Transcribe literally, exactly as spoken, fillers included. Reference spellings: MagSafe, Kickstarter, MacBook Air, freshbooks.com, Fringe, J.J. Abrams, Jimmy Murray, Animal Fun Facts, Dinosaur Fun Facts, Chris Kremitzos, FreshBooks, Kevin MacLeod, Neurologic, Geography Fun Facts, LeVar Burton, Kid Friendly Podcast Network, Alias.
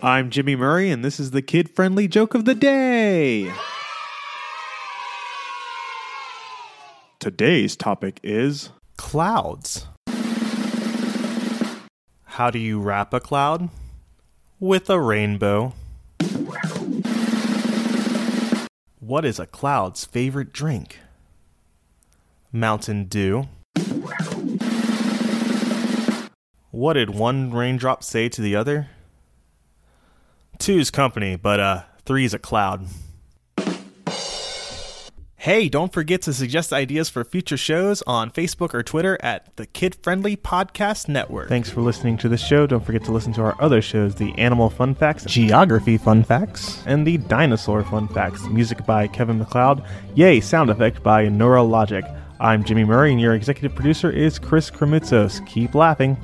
I'm Jimmy Murray, and this is the Kid Friendly Joke of the Day. Today's topic is clouds. How do you wrap a cloud? With a rainbow. What is a cloud's favorite drink? Mountain Dew. What did one raindrop say to the other? Two's company, but uh, three's a cloud. Hey, don't forget to suggest ideas for future shows on Facebook or Twitter at the Kid Friendly Podcast Network. Thanks for listening to this show. Don't forget to listen to our other shows, the Animal Fun Facts, Geography Fun Facts, and the Dinosaur Fun Facts. Music by Kevin MacLeod. Yay, sound effect by Neurologic. I'm Jimmy Murray, and your executive producer is Chris Kremitzos. Keep laughing.